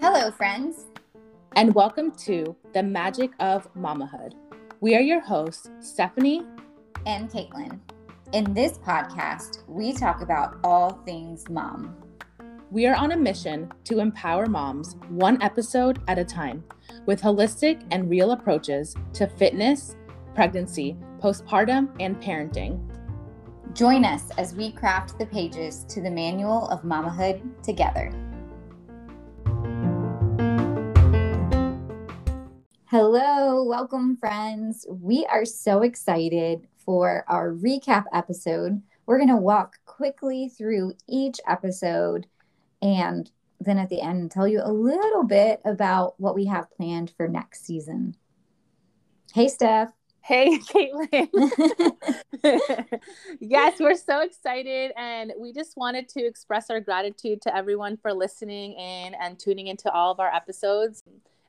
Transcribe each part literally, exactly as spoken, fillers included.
Hello, friends, and welcome to The Magic of Mamahood. We are your hosts, Stephanie and Caitlin. In this podcast, we talk about all things mom. We are on a mission to empower moms one episode at a time with holistic and real approaches to fitness, pregnancy, postpartum, and parenting. Join us as we craft the pages to the Manual of Mommahood together. Hello, welcome friends. We are so excited for our recap episode. We're going to walk quickly through each episode and then at the end tell you a little bit about what we have planned for next season. Hey, Steph. Hey, Caitlin. Yes, we're so excited. And we just wanted to express our gratitude to everyone for listening in and tuning into all of our episodes.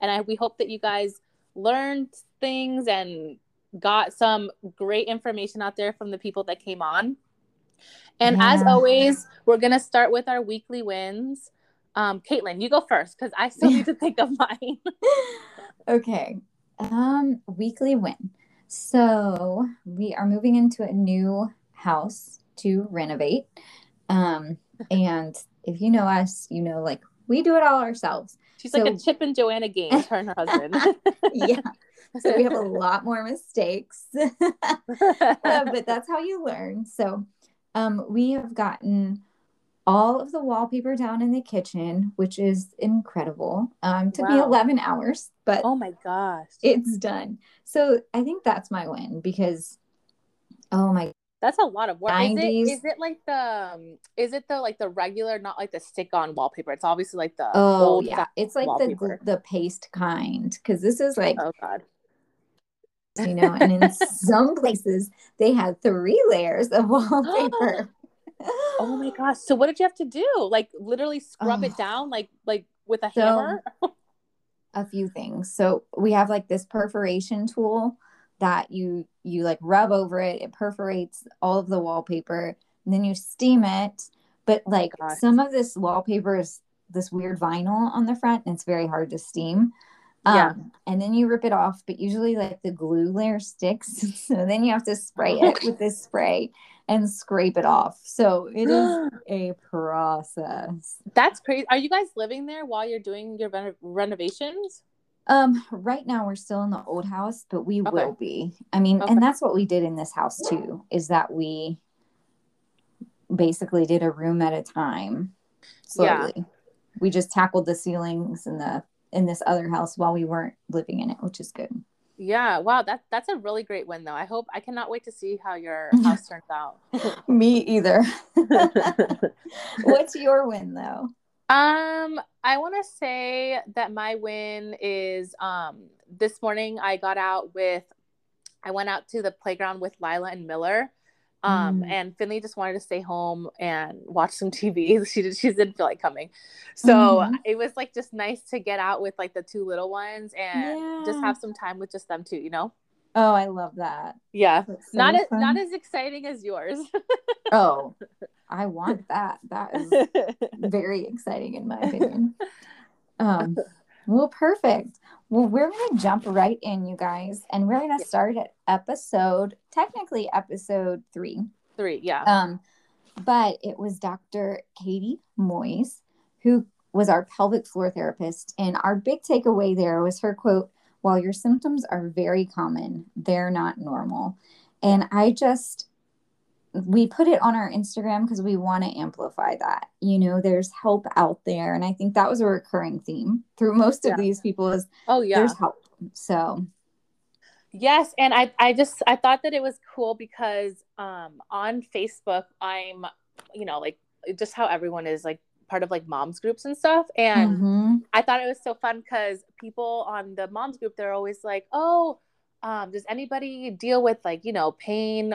And I, we hope that you guys learned things and got some great information out there from the people that came on. And yeah. As always, we're going to start with our weekly wins. Um, Caitlin, you go first because I still need to think of mine. Okay. Um, weekly win. So we are moving into a new house to renovate. Um, and if you know us, you know, like we do it all ourselves. She's so, like a Chip and Joanna Gaines, her and her husband. Yeah. So we have a lot more mistakes, uh, but that's how you learn. So um, we have gotten all of the wallpaper down in the kitchen, which is incredible. Um, took wow. me eleven hours, but oh my gosh, it's done. So I think that's my win because, oh my, that's a lot of work. Is it, is it like the, um, is it the like the regular, not like the stick-on wallpaper? It's obviously like the oh old yeah, it's like wallpaper. the the paste kind because this is like oh god, you know. And in some places they had three layers of wallpaper. Oh my gosh. So what did you have to do? Like literally scrub oh, it down like like with a so hammer? A few things. So we have like this perforation tool that you you like rub over it. It perforates all of the wallpaper and then you steam it. But like oh some of this wallpaper is this weird vinyl on the front and it's very hard to steam. Um, yeah. And then you rip it off, but usually like the glue layer sticks. So then you have to spray it with this spray and scrape it off. So it is a process. That's crazy. Are you guys living there while you're doing your reno- renovations? Um, right now we're still in the old house, but we okay. will be, I mean, okay. and that's what we did in this house too, is that we basically did a room at a time. Slowly. Yeah. We just tackled the ceilings and the in this other house while we weren't living in it, which is good. Yeah. Wow. That, that's a really great win though. I hope, I cannot wait to see how your house turns out. Me either. What's your win though? Um, I want to say that my win is, um, this morning I got out with, I went out to the playground with Lila and Miller. Um, mm. and Finley just wanted to stay home and watch some T V. She, did, she didn't feel like coming. So mm-hmm. it was like just nice to get out with like the two little ones and yeah. just have some time with just them too, you know? Oh, I love that. Yeah. So not as, not as exciting as yours. Oh, I want that. That is very exciting in my opinion. Um, well, perfect. Well, we're going to jump right in, you guys, and we're going to start at episode, technically episode three. Three, yeah. Um, but it was Doctor Katie Moyes, who was our pelvic floor therapist, and our big takeaway there was her quote, "While your symptoms are very common, they're not normal." And I just, we put it on our Instagram because we want to amplify that. You know, there's help out there. And I think that was a recurring theme through most of yeah. these people is, oh, yeah, there's help. So, yes. And I, I just, I thought that it was cool because um, on Facebook, I'm, you know, like just how everyone is like part of like moms groups and stuff. And mm-hmm. I thought it was so fun because people on the moms group, they're always like, oh, um, does anybody deal with like, you know, pain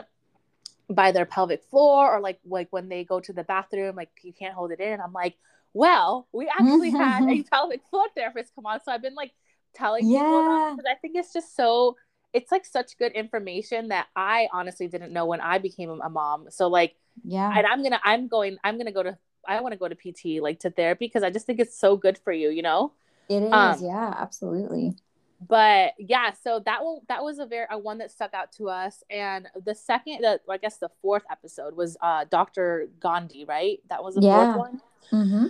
by their pelvic floor or like like when they go to the bathroom, like you can't hold it in. And I'm like, well, we actually had a pelvic floor therapist come on. So I've been like telling yeah. people about it. I think it's just so, it's like such good information that I honestly didn't know when I became a mom. So like Yeah. And I'm going to, I'm going, I'm going to go to, I want to go to P T, like to therapy, because I just think it's so good for you, you know? It is. Um, yeah, absolutely. But yeah, so that will, that was a very, a one that stuck out to us. And the second, the, I guess the fourth episode was uh, Doctor Gandhi, right? That was the yeah. fourth one. Mm-hmm.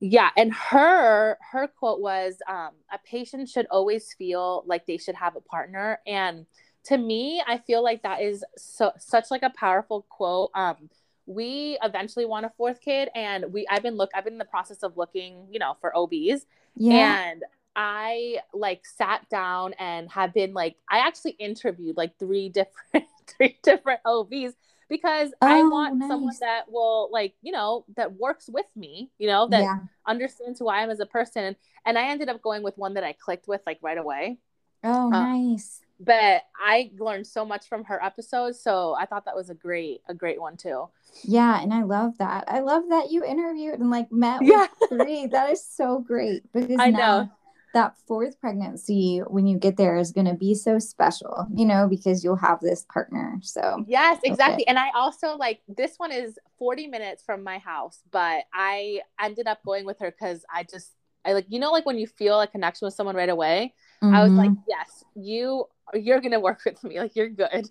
Yeah. And her, her quote was, um, a patient should always feel like they should have a partner. And to me, I feel like that is so, such like a powerful quote. Um, we eventually want a fourth kid, and we, I've been look, I've been in the process of looking, you know, for O Bs, yeah. and I like sat down and have been like, I actually interviewed like three different, three different O Bs, because oh, I want nice. someone that will, like, you know, that works with me, you know, that yeah. understands who I am as a person. And I ended up going with one that I clicked with like right away. Oh, um, nice. But I learned so much from her episode. So I thought that was a great, a great one too. Yeah. And I love that. I love that you interviewed and like met with yeah. three. That is so great. Because I now- know. that fourth pregnancy, when you get there, is going to be so special, you know, because you'll have this partner. So yes, exactly. Okay. And I also like, this one is forty minutes from my house, but I ended up going with her because I just, I like, you know, like when you feel a connection with someone right away, mm-hmm. I was like, yes, you, you're going to work with me. Like, you're good.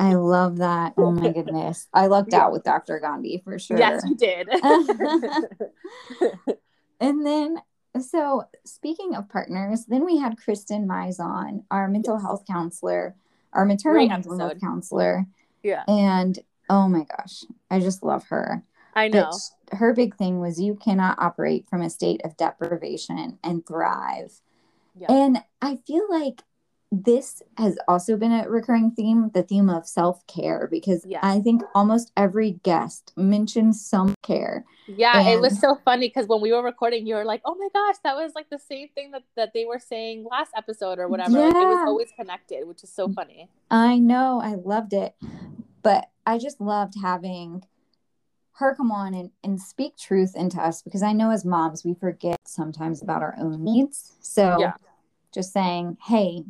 I love that. Oh my goodness. I lucked yeah. out with Doctor Gandhi for sure. Yes, you did. And then, so speaking of partners, then we had Kristen Mison, our mental yes. health counselor, our maternal Great mental episode. health counselor. Yeah. And oh my gosh, I just love her. I know. But her big thing was, you cannot operate from a state of deprivation and thrive. Yeah. And I feel like this has also been a recurring theme, the theme of self-care, because yes. I think almost every guest mentions some care. Yeah, and it was so funny because when we were recording, you were like, oh my gosh, that was like the same thing that, that they were saying last episode or whatever. Yeah. Like, it was always connected, which is so funny. I know. I loved it. But I just loved having her come on and, and speak truth into us, because I know as moms, we forget sometimes about our own needs. So yeah. just saying, hey,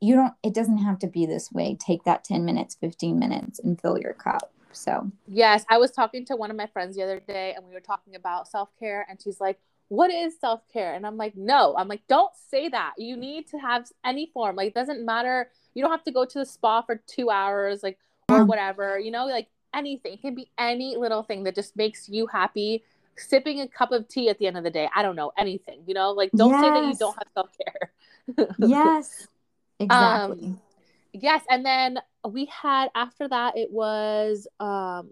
you don't, it doesn't have to be this way. Take that ten minutes, fifteen minutes and fill your cup. So, yes, I was talking to one of my friends the other day and we were talking about self-care, and she's like, what is self-care? And I'm like, no, I'm like, don't say that. You need to have any form. Like, it doesn't matter. You don't have to go to the spa for two hours, like, or yeah. whatever, you know, like anything. It can be any little thing that just makes you happy. Sipping a cup of tea at the end of the day. I don't know, anything, you know, like, don't yes. say that you don't have self-care. Yes. Exactly. Um, yes. And then we had, after that, it was, um,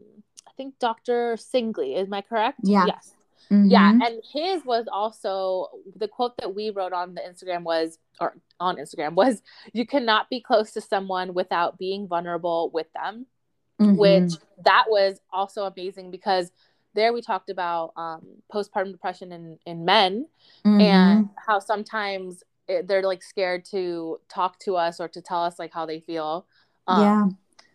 I think Doctor Singley, am I correct? Yeah. Yes. Mm-hmm. Yeah. And his was also, the quote that we wrote on the Instagram was, or on Instagram was, you cannot be close to someone without being vulnerable with them, mm-hmm. which that was also amazing, because there we talked about, um, postpartum depression in, in men, mm-hmm. and how sometimes they're like scared to talk to us or to tell us like how they feel. Um, yeah.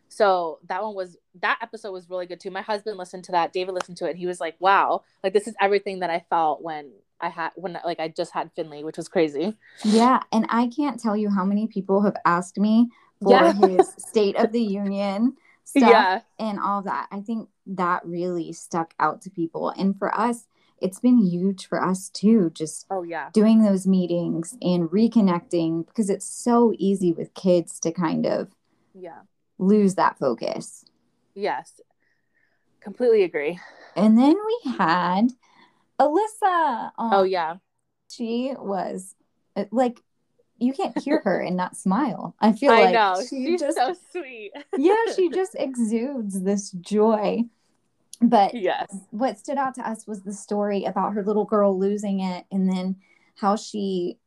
So that one was, that episode was really good too. My husband listened to that. David listened to it. And he was like, wow, like this is everything that I felt when I had, when like I just had Finley, which was crazy. Yeah. And I can't tell you how many people have asked me for yeah. his State of the Union stuff yeah. and all that. I think that really stuck out to people. And for us, it's been huge for us too, just oh, yeah. doing those meetings and reconnecting, because it's so easy with kids to kind of yeah. lose that focus. Yes. Completely agree. And then we had Alyssa. Um, oh, yeah. She was like, you can't hear her and not smile. I feel I like know. She she's just, so sweet. yeah, she just exudes this joy. But yes. what stood out to us was the story about her little girl losing it, and then how she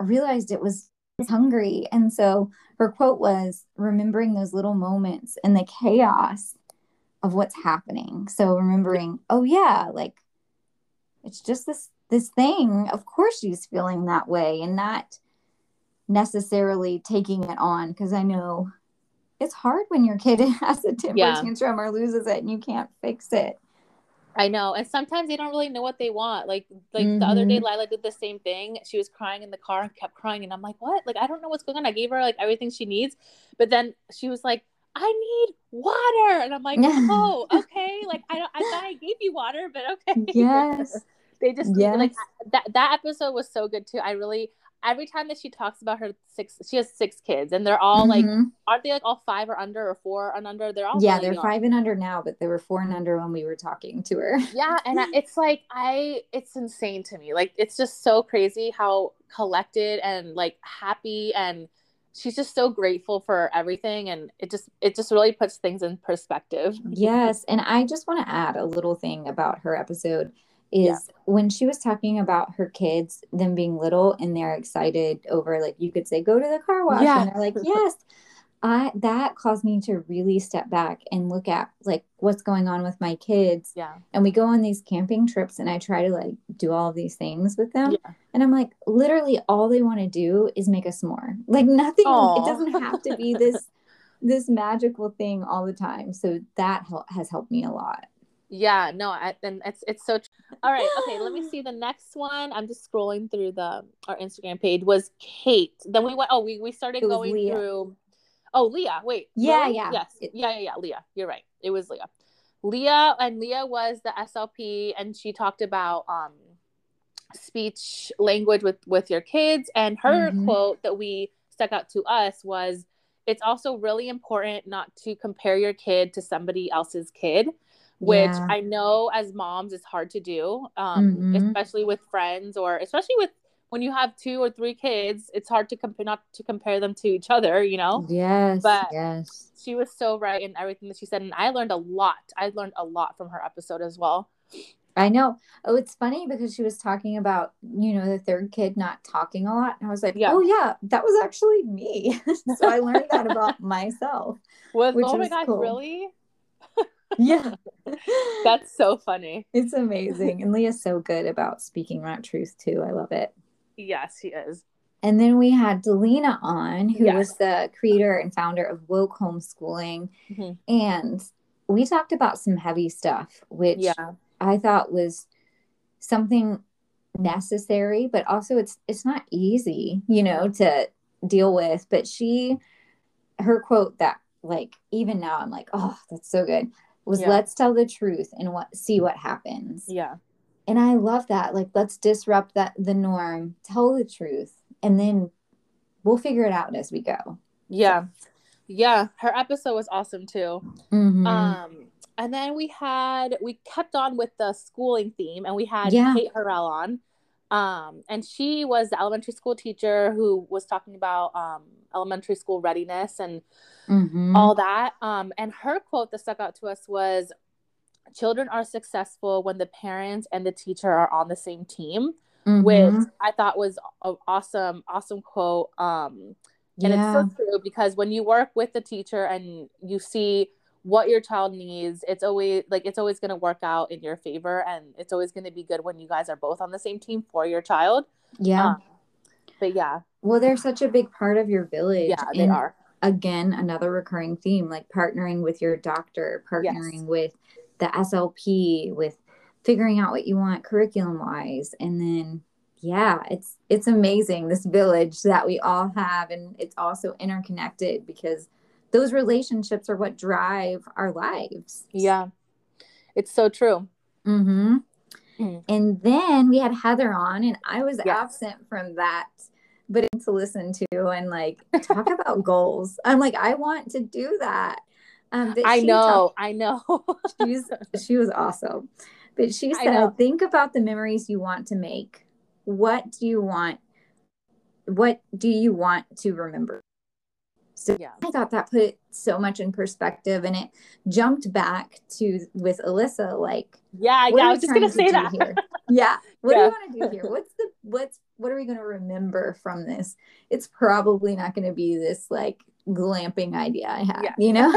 realized it was hungry. And so her quote was, remembering those little moments and the chaos of what's happening. So remembering, oh yeah, like it's just this, this thing. Of course she's feeling that way, and not necessarily taking it on. Cause I know it's hard when your kid has a temper yeah. tantrum or loses it and you can't fix it. I know. And sometimes they don't really know what they want. Like, like mm-hmm. the other day, Lila did the same thing. She was crying in the car and kept crying. And I'm like, what? Like, I don't know what's going on. I gave her like everything she needs. But then she was like, I need water. And I'm like, oh, okay. Like, I don't, I thought I gave you water, but okay. Yes. They just, yes. like, that, that episode was so good too. I really, every time that she talks about her six, she has six kids and they're all mm-hmm. like, aren't they like all five or under or four and under? They're all, yeah, they're young. Five and under now, but they were four and under when we were talking to her. Yeah. And I, it's like, I, it's insane to me. Like, it's just so crazy how collected and like happy, and she's just so grateful for everything. And it just, it just really puts things in perspective. Yes. And I just want to add a little thing about her episode is yeah. when she was talking about her kids, them being little and they're excited over, like, you could say, go to the car wash. Yeah. And they're like, yes, I, that caused me to really step back and look at like what's going on with my kids. Yeah. And we go on these camping trips and I try to like do all of these things with them. Yeah. And I'm like, literally all they want to do is make a s'more. Like nothing, Aww. It doesn't have to be this, this magical thing all the time. So that hel- has helped me a lot. Yeah, no, I, and it's it's so. Tr- All right, okay. Let me see the next one. I'm just scrolling through the our Instagram page. Was Kate? Then we went. Oh, we we started going Leah. through. Oh, Leah. Wait. Yeah, Leah? yeah. Yes. It, yeah, yeah, yeah. Leah. You're right. It was Leah. Leah and Leah was the S L P, and she talked about um speech language with with your kids. And her mm-hmm. quote that we stuck out to us was, "It's also really important not to compare your kid to somebody else's kid." Which yeah. I know as moms is hard to do, um, mm-hmm. especially with friends, or especially with when you have two or three kids, it's hard to compare, not to compare them to each other, you know? Yes. But yes. she was so right in everything that she said. And I learned a lot. I learned a lot from her episode as well. I know. Oh, it's funny because she was talking about, you know, the third kid not talking a lot. And I was like, yeah. oh, yeah, that was actually me. So I learned that about myself. Was, which oh, my gosh, cool. really? Yeah. That's so funny. It's amazing. And Leah's so good about speaking that truth too. I love it. Yes, she is. And then we had Delina on, who yes. was the creator and founder of Woke Homeschooling. Mm-hmm. And we talked about some heavy stuff, which yeah. I thought was something necessary, but also it's it's not easy, you know, to deal with. But she, her quote that like, even now I'm like, oh, that's so good. Was yeah. let's tell the truth and what see what happens. Yeah. And I love that. Like, let's disrupt that the norm, tell the truth, and then we'll figure it out as we go. Yeah. So. Yeah. Her episode was awesome too. Mm-hmm. Um, and then we had, we kept on with the schooling theme, and we had yeah. Kate Harrell on. Um, and she was the elementary school teacher who was talking about, um, elementary school readiness and mm-hmm. all that. Um, and her quote that stuck out to us was, children are successful when the parents and the teacher are on the same team, mm-hmm. which I thought was an awesome, awesome quote. Um, and yeah. it's so true, because when you work with the teacher and you see what your child needs, it's always like, it's always going to work out in your favor, and it's always going to be good when you guys are both on the same team for your child. Yeah. Um, but yeah. Well, they're such a big part of your village. Yeah, they and are. Again, another recurring theme, like partnering with your doctor, partnering yes. with the S L P, with figuring out what you want curriculum wise. And then, yeah, it's, it's amazing, this village that we all have. And it's also interconnected, because those relationships are what drive our lives. Yeah. It's so true. Mm-hmm. Mm. And then we had Heather on, and I was yes. absent from that, but to listen to and like talk about goals. I'm like, I want to do that. Um, but I know. Talked, I know. she's, she was awesome. But she said, think about the memories you want to make. What do you want? What do you want to remember? So yeah. I thought that put so much in perspective, and it jumped back to with Alyssa, like, yeah, yeah, I was just going to say that. yeah. What yeah. do you want to do here? What's the, what's, what are we going to remember from this? It's probably not going to be this like glamping idea I had, yeah. you know?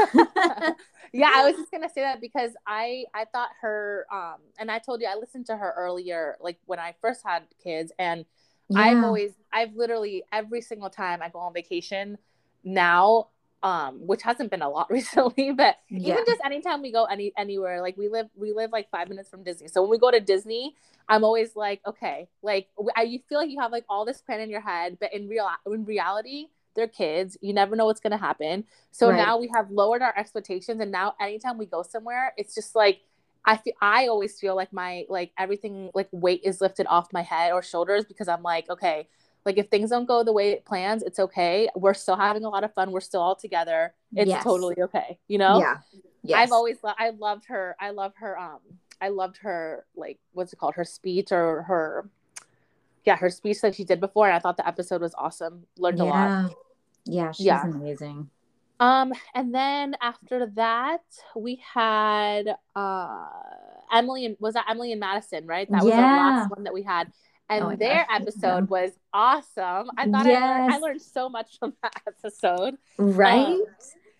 yeah. I was just going to say that, because I, I thought her, um, and I told you, I listened to her earlier, like when I first had kids, and yeah. I've always, I've literally every single time I go on vacation now, um, which hasn't been a lot recently, but yeah. even just anytime we go any anywhere, like we live, we live like five minutes from Disney. So when we go to Disney, I'm always like, okay, like I, you feel like you have like all this plan in your head, but in real, in reality, They're kids. You never know what's going to happen. So right. now we have lowered our expectations. And now anytime we go somewhere, it's just like, I feel, I always feel like my, like everything, like weight is lifted off my head or shoulders, because I'm like, okay, like if things don't go the way it plans, it's okay. We're still having a lot of fun. We're still all together. It's yes. totally okay. You know? Yeah. Yes. I've always, lo- I loved her. I love her. Um, I loved her, like, what's it called? Her speech or her, yeah, her speech that she did before. And I thought the episode was awesome. Learned yeah. a lot. Yeah. She's yeah. amazing. Um, and then after that, we had uh, Emily and was that Emily and Madison, right? That was yeah. our last one that we had, and oh their gosh. episode yeah. was awesome. I thought yes. I, learned, I learned so much from that episode, right? Um,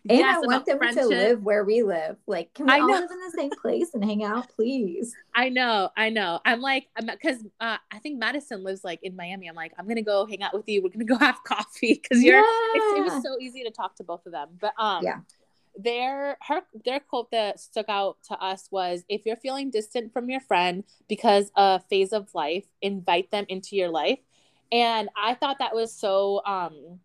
and yes, I want them friendship. to live where we live. Like, can we I all know. live in the same place and hang out, please? I know, I know. I'm like, because uh, I think Madison lives like in Miami. I'm like, I'm gonna go hang out with you. We're gonna go have coffee because you're. Yeah. It's, it was so easy to talk to both of them, but um, yeah. Their her their quote that stuck out to us was, if you're feeling distant from your friend because of phase of life, invite them into your life. And I thought that was so um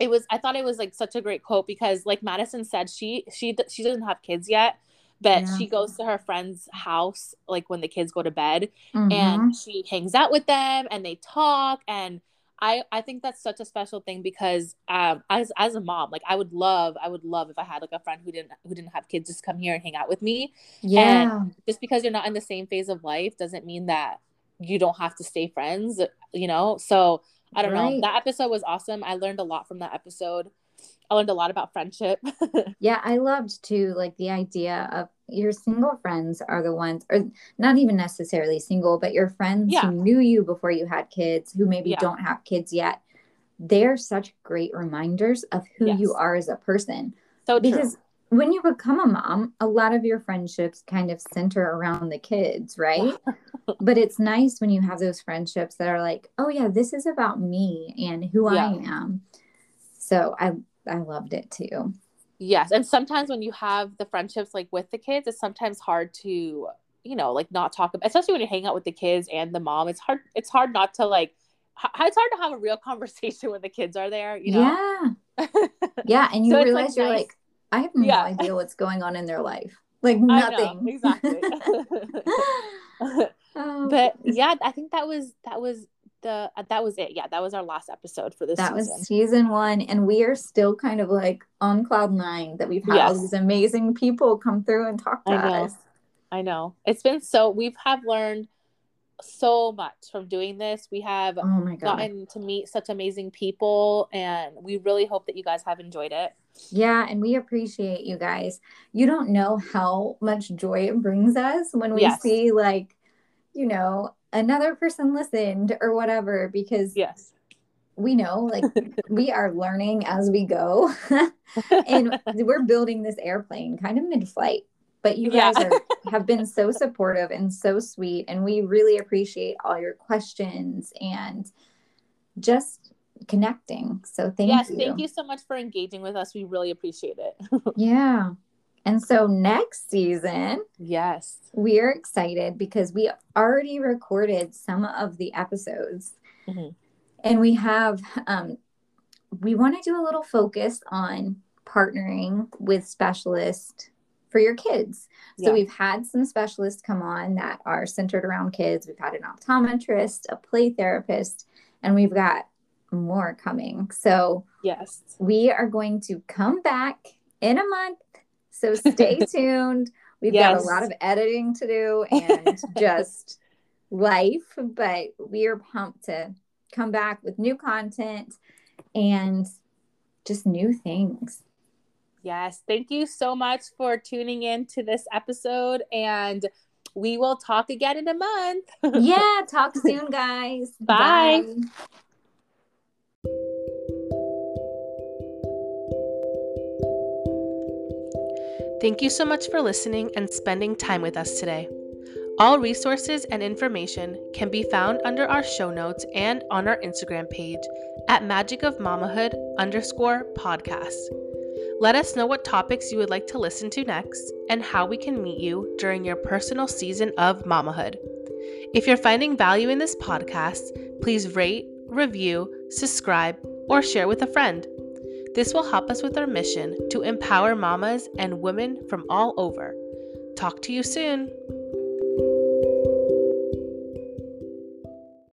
it was I thought it was like such a great quote, because like Madison said, she she she doesn't have kids yet, but yeah. she goes to her friend's house like when the kids go to bed, mm-hmm. and she hangs out with them and they talk. And I, I think that's such a special thing, because um, as as a mom, like I would love I would love if I had like a friend who didn't who didn't have kids just come here and hang out with me. Yeah. And just because you're not in the same phase of life doesn't mean that you don't have to stay friends, you know? So I don't right. know. That episode was awesome. I learned a lot from that episode. I learned a lot about friendship. Yeah, I loved too, like the idea of your single friends are the ones, or not even necessarily single, but your friends yeah. who knew you before you had kids, who maybe yeah. don't have kids yet. They're such great reminders of who yes. you are as a person. So true. Because when you become a mom, a lot of your friendships kind of center around the kids, right? But it's nice when you have those friendships that are like, oh yeah, this is about me and who yeah. I am. So I I loved it too. Yes. And sometimes when you have the friendships like with the kids, it's sometimes hard to, you know, like not talk about, especially when you hang out with the kids and the mom, it's hard, it's hard not to like, h- it's hard to have a real conversation when the kids are there, you know? Yeah. Yeah. And you so realize like you're nice. Like, I have no yeah. idea what's going on in their life. Like nothing. Know, exactly. um, but yeah, I think that was, that was, The, uh, that was it. Yeah, that was our last episode for this. That season. was season one, and we are still kind of like on cloud nine that we've had yes. all these amazing people come through and talk to I know. us. I know it's been so. We've have learned so much from doing this. We have oh my God. gotten to meet such amazing people, and we really hope that you guys have enjoyed it. Yeah, and we appreciate you guys. You don't know how much joy it brings us when we yes. see like, you know, another person listened or whatever, because yes, we know like we are learning as we go and we're building this airplane kind of mid-flight, but you guys yeah. are, have been so supportive and so sweet, and we really appreciate all your questions and just connecting. So thank yes, you. Yes, thank you so much for engaging with us. We really appreciate it. Yeah. And so next season, yes, we're excited because we already recorded some of the episodes, mm-hmm. and we have, um, we want to do a little focus on partnering with specialists for your kids. So yeah. we've had some specialists come on that are centered around kids. We've had an optometrist, a play therapist, and we've got more coming. So yes, we are going to come back in a month. So stay tuned. We've yes. got a lot of editing to do and just life, but we are pumped to come back with new content and just new things. Yes. Thank you so much for tuning in to this episode, and we will talk again in a month. Yeah. Talk soon, guys. Bye. Bye. Thank you so much for listening and spending time with us today. All resources and information can be found under our show notes and on our Instagram page at magicofmamahood underscore podcast. Let us know what topics you would like to listen to next and how we can meet you during your personal season of mamahood. If you're finding value in this podcast, please rate, review, subscribe, or share with a friend. This will help us with our mission to empower mamas and women from all over. Talk to you soon.